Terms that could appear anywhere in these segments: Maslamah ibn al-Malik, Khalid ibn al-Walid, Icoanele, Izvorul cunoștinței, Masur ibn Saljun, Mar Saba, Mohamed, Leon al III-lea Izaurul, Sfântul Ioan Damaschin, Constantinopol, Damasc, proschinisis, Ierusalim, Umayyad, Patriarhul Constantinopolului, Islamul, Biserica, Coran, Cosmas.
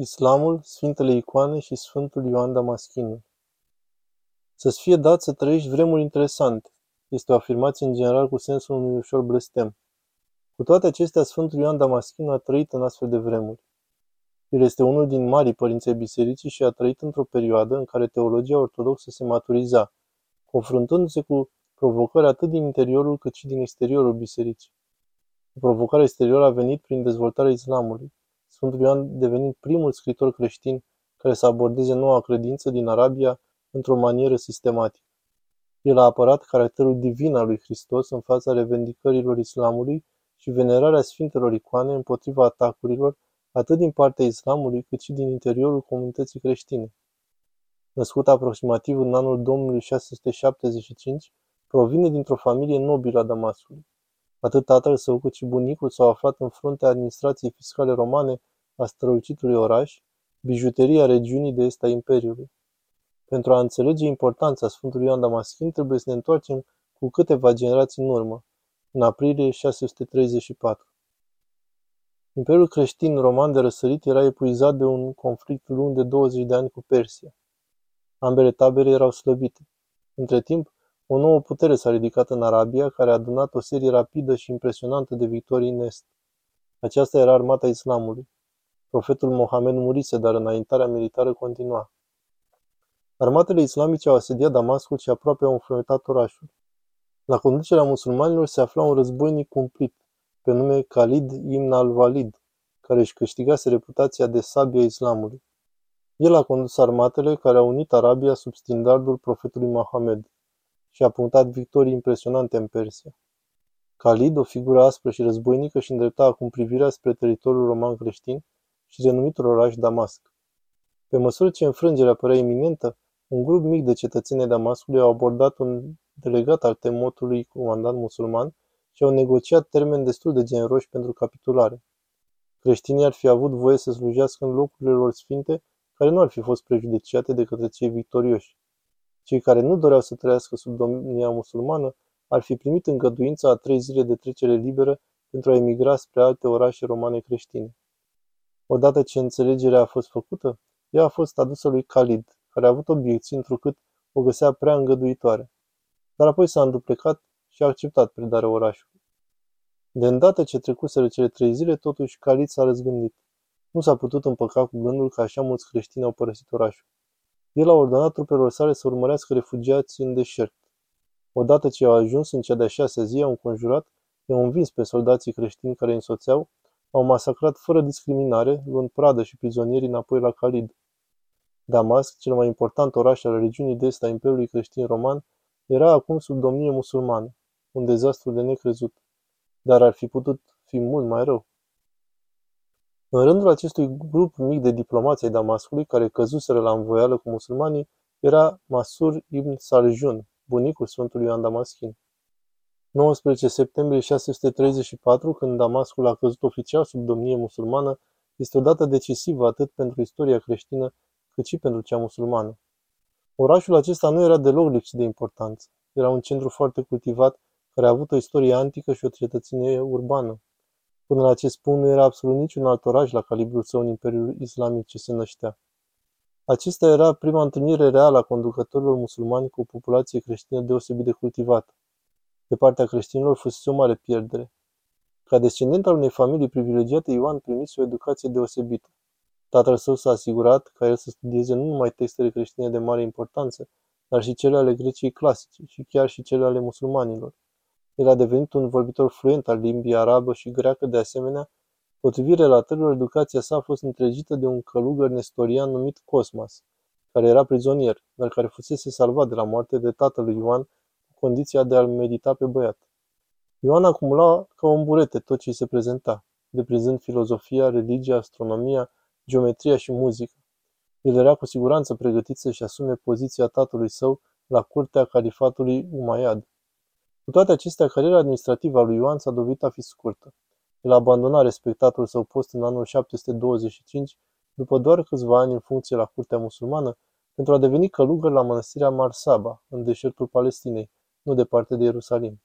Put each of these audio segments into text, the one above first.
Islamul, Sfintele Icoane și Sfântul Ioan Damaschin. Să-ți fie dat să trăiești vremuri interesante, este o afirmație în general cu sensul unui ușor blestem. Cu toate acestea, Sfântul Ioan Damaschin a trăit în astfel de vremuri. El este unul din marii părinți ai bisericii și a trăit într-o perioadă în care teologia ortodoxă se maturiza, confruntându-se cu provocări atât din interiorul cât și din exteriorul bisericii. O provocare exterioară a venit prin dezvoltarea Islamului, Sfântul Ioan devenind primul scriitor creștin care să abordeze noua credință din Arabia într-o manieră sistematică. El a apărat caracterul divin al lui Hristos în fața revendicărilor Islamului și venerarea Sfintelor Icoane împotriva atacurilor atât din partea Islamului cât și din interiorul comunității creștine. Născut aproximativ în anul Domnului 675, provine dintr-o familie nobilă a Damascului. Atât tatăl său cât și bunicul s-au aflat în fruntea administrației fiscale romane a strălucitului oraș, bijuteria regiunii de est a Imperiului. Pentru a înțelege importanța Sfântului Ioan Damaschin, trebuie să ne întoarcem cu câteva generații în urmă, în aprilie 634. Imperiul creștin roman de răsărit era epuizat de un conflict lung de 20 de ani cu Persia. Ambele tabere erau slăbite. Între timp, o nouă putere s-a ridicat în Arabia, care a adunat o serie rapidă și impresionantă de victorii în est. Aceasta era armata Islamului. Profetul Mohamed murise, dar înaintarea militară continua. Armatele islamice au asediat Damascul și aproape au înfrământat orașul. La conducerea musulmanilor se afla un războinic cumplit, pe nume Khalid ibn al-Walid, care își câștigase reputația de sabia Islamului. El a condus armatele care au unit Arabia sub standardul profetului Mohamed și a punctat victorii impresionante în Persia. Khalid, o figură aspră și războinică, și îndrepta acum privirea spre teritoriul roman creștin și renumitul oraș Damasc. Pe măsură ce înfrângerea părea iminentă, un grup mic de cetățeni ai Damascului au abordat un delegat al temotului comandant musulman și au negociat termeni destul de generoși pentru capitulare. Creștinii ar fi avut voie să slujească în locurile lor sfinte, care nu ar fi fost prejudiciate de către cei victorioși. Cei care nu doreau să trăiască sub domnia musulmană ar fi primit îngăduința a 3 zile de trecere liberă pentru a emigra spre alte orașe romane creștine. Odată ce înțelegerea a fost făcută, ea a fost adusă lui Khalid, care a avut obiecții întrucât o găsea prea îngăduitoare, dar apoi s-a înduplecat și a acceptat predarea orașului. De îndată ce trecuseră cele 3 zile, totuși Khalid s-a răzgândit. Nu s-a putut împăca cu gândul că așa mulți creștini au părăsit orașul. El a ordonat trupelor sale să urmărească refugiații în deșert. Odată ce au ajuns în cea de-a 6-a zi, au înconjurat, i-au învins pe soldații creștini care îi însoțeau, au masacrat fără discriminare, luând pradă și prizonierii înapoi la Khalid. Damasc, cel mai important oraș al regiunii de est a Imperiului creștin roman, era acum sub domnie musulmană, un dezastru de necrezut, dar ar fi putut fi mult mai rău. În rândul acestui grup mic de diplomați ai Damascului, care căzuseră la învoială cu musulmanii, era Masur ibn Saljun, bunicul Sfântului Ioan Damaschin. 19 septembrie 634, când Damascul a căzut oficial sub domnie musulmană, este o dată decisivă atât pentru istoria creștină, cât și pentru cea musulmană. Orașul acesta nu era deloc lipsit de importanță. Era un centru foarte cultivat, care a avut o istorie antică și o cetățenie urbană. Până la acest punct nu era absolut niciun alt oraș la calibrul său în Imperiul Islamic ce se năștea. Acesta era prima întâlnire reală a conducătorilor musulmani cu o populație creștină deosebit de cultivată. De partea creștinilor fusese o mare pierdere. Ca descendent al unei familii privilegiate, Ioan primise o educație deosebită. Tatăl său s-a asigurat ca el să studieze nu numai textele creștine de mare importanță, dar și cele ale Greciei clasice și chiar și cele ale musulmanilor. El a devenit un vorbitor fluent al limbii arabă și greacă de asemenea. Potrivit relatărilor, educația sa a fost întregită de un călugăr nestorian numit Cosmas, care era prizonier, dar care fusese salvat de la moarte de tatălui Ioan cu condiția de a-l medita pe băiat. Ioan acumula ca o îmburete tot ce îi se prezenta, deprinzând filozofia, religia, astronomia, geometria și muzică. El era cu siguranță pregătit să-și asume poziția tatălui său la curtea califatului Umayyad. Cu toate acestea, cariera administrativă a lui Ioan s-a dovedit a fi scurtă. El abandona respectatul său post în anul 725, după doar câțiva ani în funcție la curtea musulmană, pentru a deveni călugăr la mănăstirea Mar Saba, în deșertul Palestinei, nu departe de Ierusalim.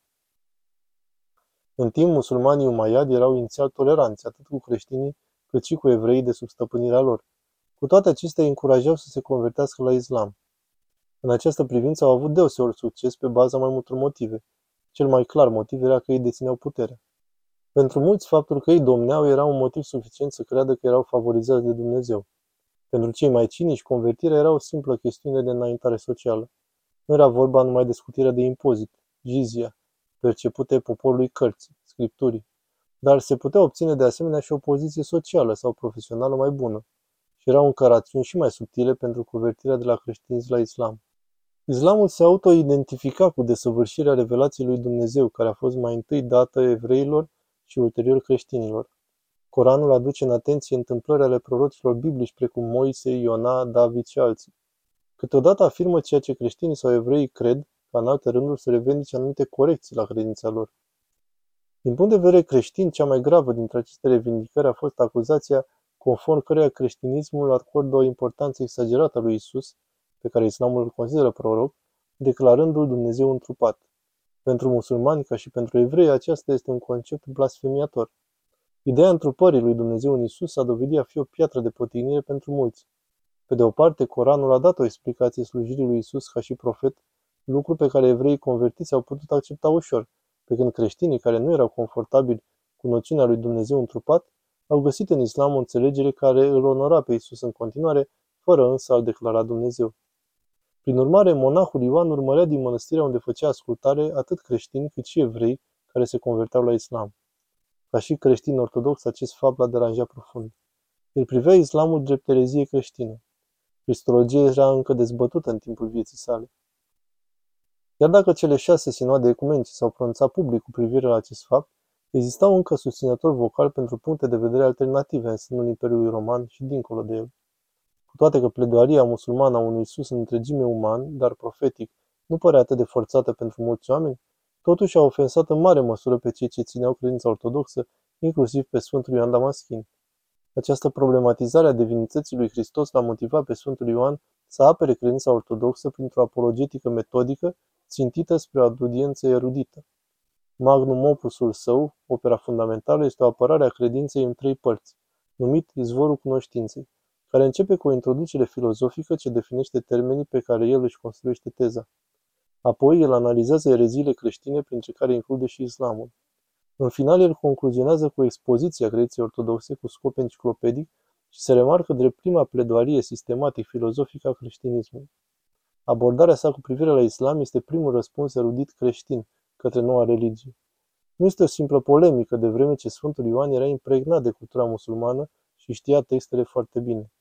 În timp, musulmanii Umayyad erau inițial toleranți atât cu creștinii cât și cu evreii de sub stăpânirea lor, Cu toate acestea, îi încurajau să se convertească la islam. În această privință au avut deoseori succes pe baza mai multor motive. Cel mai clar motiv era că ei dețineau puterea. Pentru mulți, faptul că ei domneau era un motiv suficient să creadă că erau favorizați de Dumnezeu. Pentru cei mai cinici, convertirea era o simplă chestiune de înaintare socială. Nu era vorba numai de scutirea de impozit, jizia, percepute poporului cărții, scripturii, dar se putea obține de asemenea și o poziție socială sau profesională mai bună și erau încarațiuni și mai subtile pentru convertirea de la creștinism la islam. Islamul se autoidentifica cu desăvârșirea revelației lui Dumnezeu, care a fost mai întâi dată evreilor și ulterior creștinilor. Coranul aduce în atenție întâmplări ale prorocilor biblici precum Moise, Iona, David și alții. Câteodată afirmă ceea ce creștinii sau evreii cred, ca în alte rânduri să revendice anumite corecții la credința lor. Din punct de vedere creștin, cea mai gravă dintre aceste revindicări a fost acuzația conform căreia creștinismul acordă o importanță exagerată lui Isus, pe care islamul îl consideră proroc, declarându-l Dumnezeu întrupat. Pentru musulmani, ca și pentru evrei, aceasta este un concept blasfemiator. Ideea întrupării lui Dumnezeu în Isus s-a dovedit a fi o piatră de potignire pentru mulți. Pe de o parte, Coranul a dat o explicație slujirii lui Isus ca și profet, lucru pe care evreii convertiți au putut accepta ușor, pe când creștinii care nu erau confortabili cu noțiunea lui Dumnezeu întrupat, au găsit în islam o înțelegere care îl onora pe Isus în continuare, fără însă a-l declara Dumnezeu. Prin urmare, monahul Ioan urmărea din mănăstirea unde făcea ascultare atât creștini cât și evrei care se converteau la islam. Ca și creștin ortodox, acest fapt l-a deranjat profund. El privea islamul drept erezie creștină. Cristologia era încă dezbătută în timpul vieții sale. Iar dacă cele 6 sinoade ecumenice s-au pronunțat public cu privire la acest fapt, existau încă susținători vocali pentru puncte de vedere alternative în sânul Imperiului Roman și dincolo de el. Cu toate că pledoaria musulmană a unui Isus în întregime uman, dar profetic, nu părea atât de forțată pentru mulți oameni, totuși a ofensat în mare măsură pe cei ce țineau credința ortodoxă, inclusiv pe Sfântul Ioan Damaschin. Această problematizare a divinității lui Hristos l-a motivat pe Sfântul Ioan să apere credința ortodoxă printr-o apologetică metodică țintită spre o audiență erudită. Magnum opusul său, opera fundamentală, este o apărare a credinței în 3 părți, numit Izvorul cunoștinței, care începe cu o introducere filozofică ce definește termenii pe care el își construiește teza. Apoi el analizează ereziile creștine, printre care include și islamul. În final, el concluzionează cu expoziția credinței ortodoxe cu scop enciclopedic și se remarcă drept prima pledoarie sistematic-filozofică a creștinismului. Abordarea sa cu privire la islam este primul răspuns erudit creștin către noua religie. Nu este o simplă polemică, de vreme ce Sfântul Ioan era impregnat de cultura musulmană și știa textele foarte bine.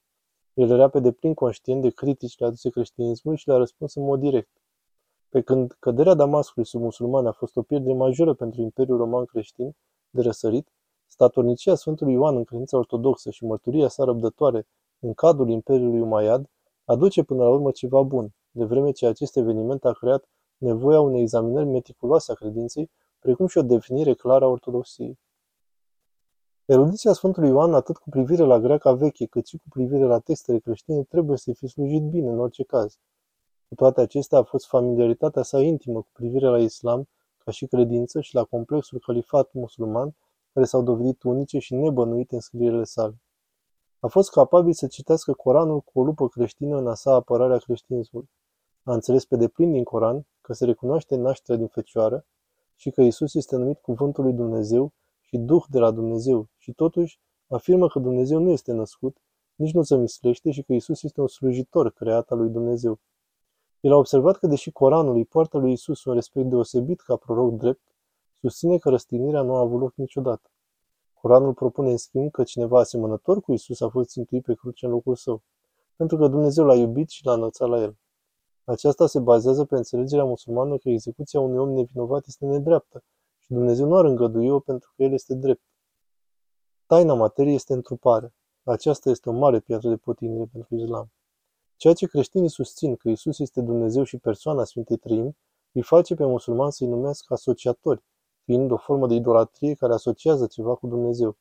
El era pe deplin conștient de criticile aduse creștinismului și le-a răspuns în mod direct. Pe când căderea Damascului sub musulmani a fost o pierdere majoră pentru Imperiul Roman creștin de răsărit, statornicia Sfântului Ioan în credința ortodoxă și mărturia sa răbdătoare în cadrul Imperiului Umayyad aduce până la urmă ceva bun, de vreme ce acest eveniment a creat nevoia unei examinări meticuloase a credinței, precum și o definire clară a ortodoxiei. Erudiția Sfântului Ioan, atât cu privire la greaca veche, cât și cu privire la textele creștine, trebuie să fie slujit bine în orice caz. Cu toate acestea a fost familiaritatea sa intimă cu privire la islam ca și credință și la complexul califat musulman, care s-au dovedit unice și nebănuite în scrierile sale. A fost capabil să citească Coranul cu o lupă creștină în a sa apărare a creștinismului. A înțeles pe deplin din Coran că se recunoaște nașterea din Fecioară și că Isus este numit Cuvântul lui Dumnezeu și Duh de la Dumnezeu și totuși afirmă că Dumnezeu nu este născut, nici nu se mislește și că Isus este un slujitor creat al lui Dumnezeu. El a observat că, deși Coranul îi poartă lui Isus un respect deosebit ca proroc drept, susține că răstignirea nu a avut loc niciodată. Coranul propune în schimb că cineva asemănător cu Isus a fost țintuit pe cruce în locul său, pentru că Dumnezeu l-a iubit și l-a înălțat la el. Aceasta se bazează pe înțelegerea musulmană că execuția unui om nevinovat este nedreaptă și Dumnezeu nu ar îngădui-o pentru că el este drept. Taina materiei este întrupare. Aceasta este o mare piatră de potignire pentru islam. Ceea ce creștinii susțin că Isus este Dumnezeu și persoana Sfintei Trăimi, îi face pe musulmani să-i numească asociatori, fiind o formă de idolatrie care asociază ceva cu Dumnezeu.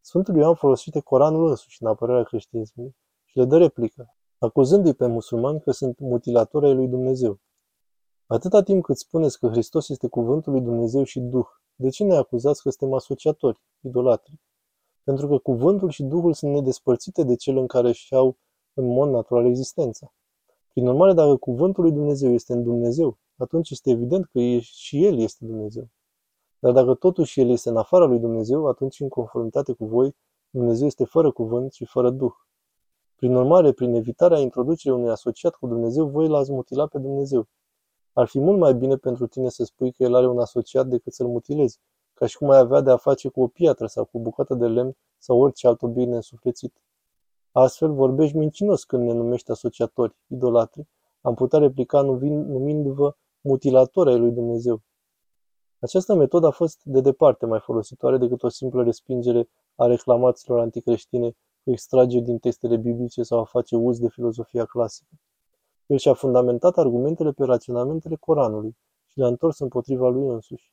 Sfântul Ioan folosește Coranul însuși în apărarea creștinismului și le dă replică, acuzându-i pe musulmani că sunt mutilatori ai lui Dumnezeu. Atâta timp cât spuneți că Hristos este Cuvântul lui Dumnezeu și Duh, de ce ne acuzați că suntem asociatori, idolatri? pentru că cuvântul și Duhul sunt nedespărțite de cel în care și-au în mod natural existența. Prin urmare, dacă cuvântul lui Dumnezeu este în Dumnezeu, atunci este evident că și El este Dumnezeu. Dar dacă totuși El este în afara lui Dumnezeu, atunci, în conformitate cu voi, Dumnezeu este fără cuvânt și fără Duh. Prin urmare, prin evitarea introducerii unui asociat cu Dumnezeu, voi l-ați mutila pe Dumnezeu. Ar fi mult mai bine pentru tine să spui că El are un asociat decât să-L mutilezi, ca și cum ai avea de a face cu o piatră sau cu o bucată de lemn sau orice alt obiect neînsuflețit. Astfel, vorbești mincinos când ne numești asociatori, idolatri, am putea replica numindu-vă mutilatori ai lui Dumnezeu. Această metodă a fost de departe mai folositoare decât o simplă respingere a reclamațiilor anticreștine cu extrageri din textele biblice sau a face uz de filozofia clasică. El și-a fundamentat argumentele pe raționamentele Coranului și le-a întors împotriva lui însuși.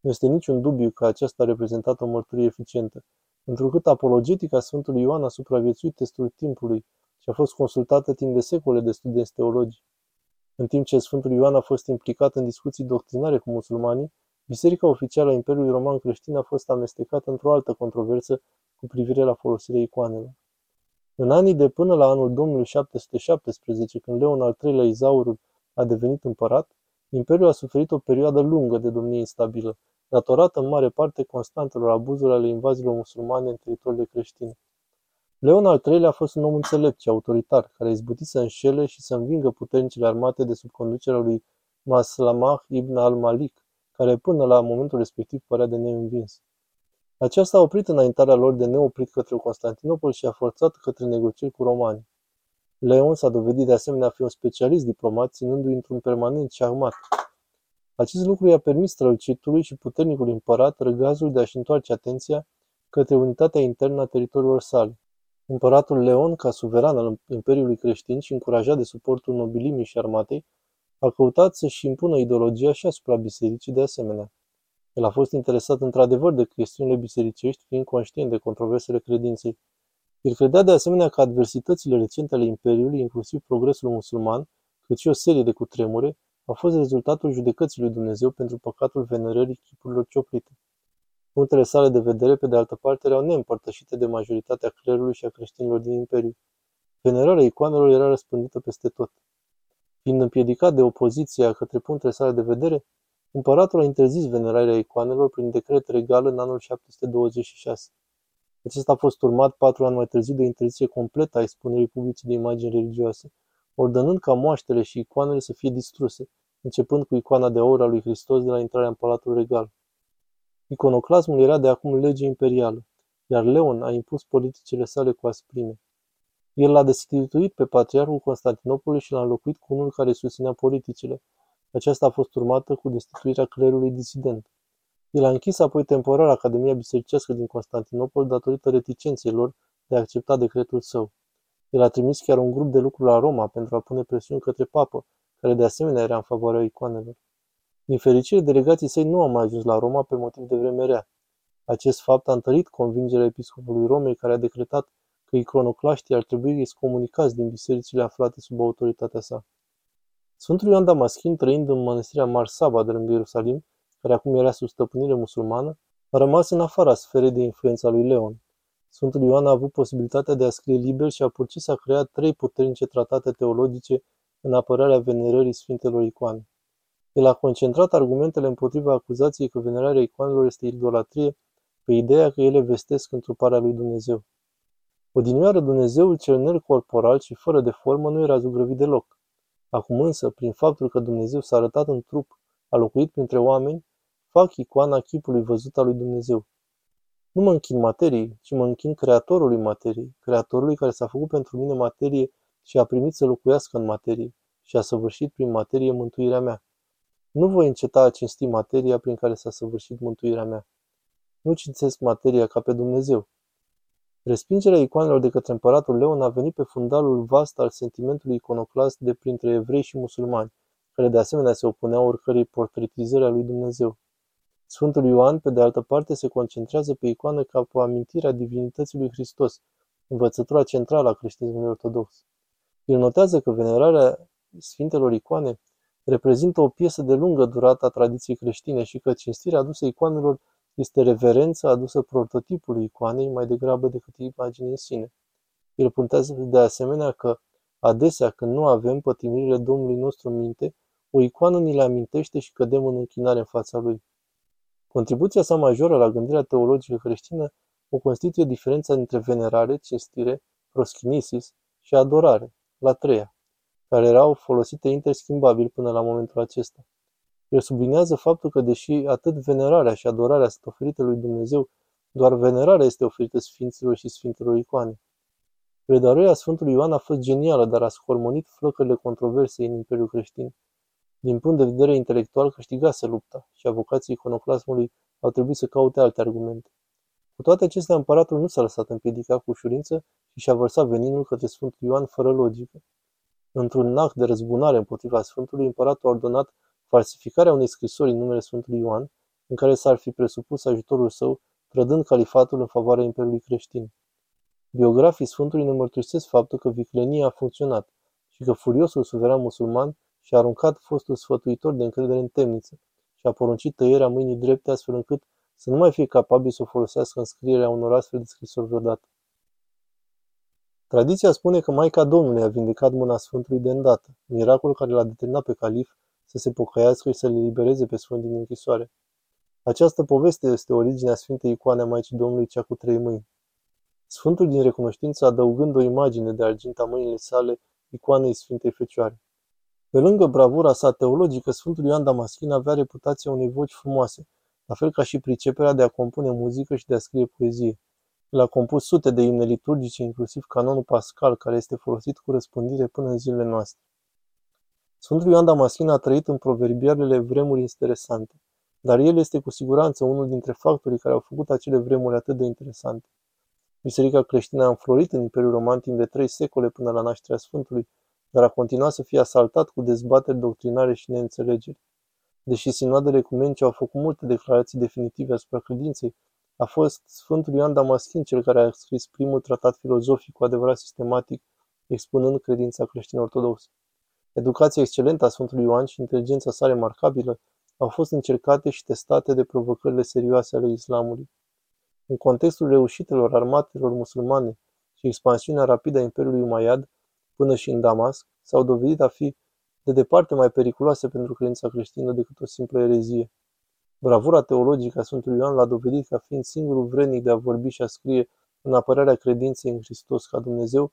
Nu este niciun dubiu că aceasta a reprezentat o mărturie eficientă, întrucât apologetica Sfântului Ioan a supraviețuit testul timpului și a fost consultată timp de secole de studenți teologi. În timp ce Sfântul Ioan a fost implicat în discuții doctrinare cu musulmanii, Biserica oficială a Imperiului Roman Creștin a fost amestecată într-o altă controversă cu privire la folosirea icoanelor. În anii de până la anul Domnului 717, când Leon al III-lea Izaurul a devenit împărat, Imperiul a suferit o perioadă lungă de domnie instabilă, datorată în mare parte constantelor abuzuri ale invaziilor musulmane în teritoriile creștine. Leon al III-lea a fost un om înțelept și autoritar, care a izbutit să înșele și să învingă puternicile armate de sub conducerea lui Maslamah ibn al-Malik, care până la momentul respectiv părea de neînvins. Aceasta a oprit înaintarea lor de neoprit către Constantinopol și a forțat către negocieri cu romani. Leon s-a dovedit de asemenea a fi un specialist diplomat, ținându-i într-un permanent cearmat. Acest lucru i-a permis strălucitului și puternicului împărat răgazul de a-și întoarce atenția către unitatea internă a teritoriilor sale. Împăratul Leon, ca suveran al Imperiului Creștin și încurajat de suportul nobilimii și armatei, a căutat să-și impună ideologia și asupra bisericii de asemenea. El a fost interesat într-adevăr de chestiunile bisericești, fiind conștient de controversele credinței. El credea de asemenea că adversitățile recente ale Imperiului, inclusiv progresul musulman, cât și o serie de cutremure, a fost rezultatul judecății lui Dumnezeu pentru păcatul venerării chipurilor cioplite. Punctele sale de vedere, pe de altă parte, erau neîmpărtășite de majoritatea clerului și a creștinilor din Imperiu. Venerarea icoanelor era răspândită peste tot. Fiind împiedicat de opoziția către punctele sale de vedere, împăratul a interzis venerarea icoanelor prin decret regal în anul 726. Acesta a fost urmat 4 ani mai târziu de o interziție completă a expunerii publice de imagini religioase, ordonând ca moaștele și icoanele să fie distruse, începând cu icoana de aur a lui Hristos de la intrarea în Palatul Regal. Iconoclasmul era de acum lege imperială, iar Leon a impus politicile sale cu asprime. El l-a destituit pe Patriarhul Constantinopolului și l-a înlocuit cu unul care susținea politicile. Aceasta a fost urmată cu destituirea clerului disident. El a închis apoi temporar Academia Bisericească din Constantinopol datorită reticenței lor de a accepta decretul său. El a trimis chiar un grup de lucru la Roma pentru a pune presiuni către papă, care de asemenea era în favoarea icoanelor. Din fericire, delegații săi nu au mai ajuns la Roma pe motiv de vreme rea. Acest fapt a întărit convingerea episcopului Romei, care a decretat că iconoclaștii ar trebui excomunicați din bisericile aflate sub autoritatea sa. Sfântul Ioan Damaschin, trăind în mănăstirea Mar Saba de lângă Ierusalim, care acum era sub stăpânire musulmană, a rămas în afara sferei de influență a lui Leon. Sfântul Ioan a avut posibilitatea de a scrie liber și a purcis a creat 3 puternice tratate teologice în apărarea venerării sfintelor icoane. El a concentrat argumentele împotriva acuzației că venerarea icoanelor este idolatrie pe ideea că ele vestesc întruparea lui Dumnezeu. Odinioară, Dumnezeul cel nel corporal și fără de formă nu era zugrăvit deloc. Acum însă, prin faptul că Dumnezeu s-a arătat în trup, a locuit printre oameni, fac icoana chipului văzut al lui Dumnezeu. Nu mă închin materiei, ci mă închin creatorului materiei, creatorului care s-a făcut pentru mine materie și a primit să locuiască în materie și a săvârșit prin materie mântuirea mea. Nu voi înceta a cinsti materia prin care s-a săvârșit mântuirea mea. Nu cinstesc materia ca pe Dumnezeu. Respingerea icoanelor de către împăratul Leon a venit pe fundalul vast al sentimentului iconoclast de printre evrei și musulmani, care de asemenea se opuneau oricărei portretizări a lui Dumnezeu. Sfântul Ioan, pe de altă parte, se concentrează pe icoană ca pe amintirea divinității lui Hristos, învățătura centrală a creștinismului ortodox. El notează că venerarea sfintelor icoane reprezintă o piesă de lungă durată a tradiției creștine și că cinstirea adusă icoanelor este reverența adusă prototipului icoanei mai degrabă decât imaginii în sine. El punctează de asemenea că, adesea când nu avem pătimirile Domnului nostru în minte, o icoană ni le amintește și cădem în închinare în fața lui. Contribuția sa majoră la gândirea teologică creștină o constituie diferența dintre venerare, cinstire, proschinisis și adorare, la treia, care erau folosite interschimbabil până la momentul acesta. El sublinează faptul că, deși atât venerarea și adorarea sunt oferite lui Dumnezeu, doar venerarea este oferită sfinților și sfintelor icoane. Redarea Sfântului Ioan a fost genială, dar a scormonit flăcările controversei în Imperiul Creștin. Din punct de vedere intelectual câștigase lupta și avocații iconoclasmului au trebuit să caute alte argumente. Cu toate acestea, împăratul nu s-a lăsat împiedicat cu ușurință și și-a vărsat veninul către Sfântul Ioan fără logică. Într-un act de răzbunare împotriva Sfântului, împăratul a ordonat falsificarea unei scrisori în numele Sfântului Ioan, în care s-ar fi presupus ajutorul său, trădând califatul în favoarea Imperiului Creștin. Biografii Sfântului ne mărturisesc faptul că viclenia a funcționat și că furiosul suveran musulman și-a aruncat fostul sfătuitor de încredere în temniță și a poruncit tăierea mâinii drepte astfel încât să nu mai fie capabil să o folosească în scrierea unor astfel de scrisori vreodată. Tradiția spune că Maica Domnului a vindecat mâna Sfântului de îndată, miracol care l-a determinat pe calif să se pocăiască și să le libereze pe Sfânt din închisoare. Această poveste este originea Sfintei Icoane a Maicii Domnului, cea cu trei mâini. Sfântul din recunoștință adăugând o imagine de argint a mâinile sale icoanei Sfintei Fecioare. Pe lângă bravura sa teologică, Sfântul Ioan Damaschin avea reputația unei voci frumoase, la fel ca și priceperea de a compune muzică și de a scrie poezie. El a compus sute de imne liturgice, inclusiv canonul pascal, care este folosit cu răspândire până în zilele noastre. Sfântul Ioan Damaschin a trăit în proverbialele vremuri interesante, dar el este cu siguranță unul dintre factorii care au făcut acele vremuri atât de interesante. Biserica creștină a înflorit în Imperiul Roman timp de 3 secole până la nașterea Sfântului, dar a continuat să fie asaltat cu dezbateri doctrinare și neînțelegeri. Deși sinoadele ecumenice au făcut multe declarații definitive asupra credinței, a fost Sfântul Ioan Damaschin cel care a scris primul tratat filozofic cu adevărat sistematic, expunând credința creștin-ortodoxă. Educația excelentă a Sfântului Ioan și inteligența sa remarcabilă au fost încercate și testate de provocările serioase ale islamului. În contextul reușitelor armatelor musulmane și expansiunea rapidă a Imperiului Umayyad până și în Damasc, s-au dovedit a fi de departe mai periculoase pentru credința creștină decât o simplă erezie. Bravura teologică a Sfântului Ioan l-a dovedit ca fiind singurul vrednic de a vorbi și a scrie în apărarea credinței în Hristos ca Dumnezeu,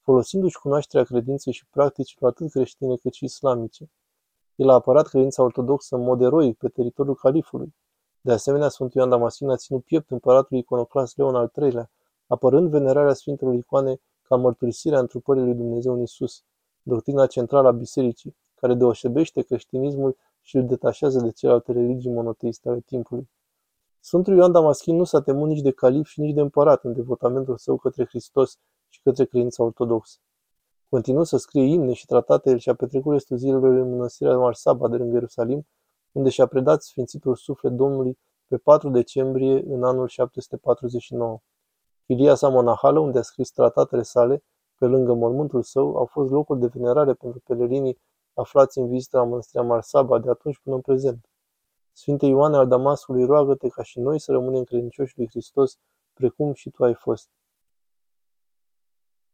folosindu-și cunoașterea credinței și practicilor atât creștine cât și islamice. El a apărat credința ortodoxă în mod eroic pe teritoriul califului. De asemenea, Sfântul Ioan Damaschin a ținut piept împăratului iconoclast Leon al III-lea, apărând venerarea Sfintelor Icoane ca mărturisirea întrupării lui Dumnezeu în Isus, doctrina centrală a Bisericii, care deosebește creștinismul și îl detașează de celelalte religii monoteiste ale timpului. Sfântul Ioan Damaschin nu s-a temut nici de calif și nici de împărat în devotamentul său către Hristos și către credința ortodoxă. Continuă să scrie imne și tratate, el și-a petrecut restul zilelor în mănăstirea Mar Saba de lângă Ierusalim, unde și-a predat sfințitul suflet Domnului pe 4 decembrie în anul 749. Chilia sa monahală, unde a scris tratatele sale, pe lângă mormântul său, au fost locuri de venerare pentru pelerinii aflați în vizită la mănăstirea Mar Saba de atunci până în prezent. Sfinte Ioane al Damascului, roagă-te ca și noi să rămânem credincioși lui Hristos, precum și tu ai fost.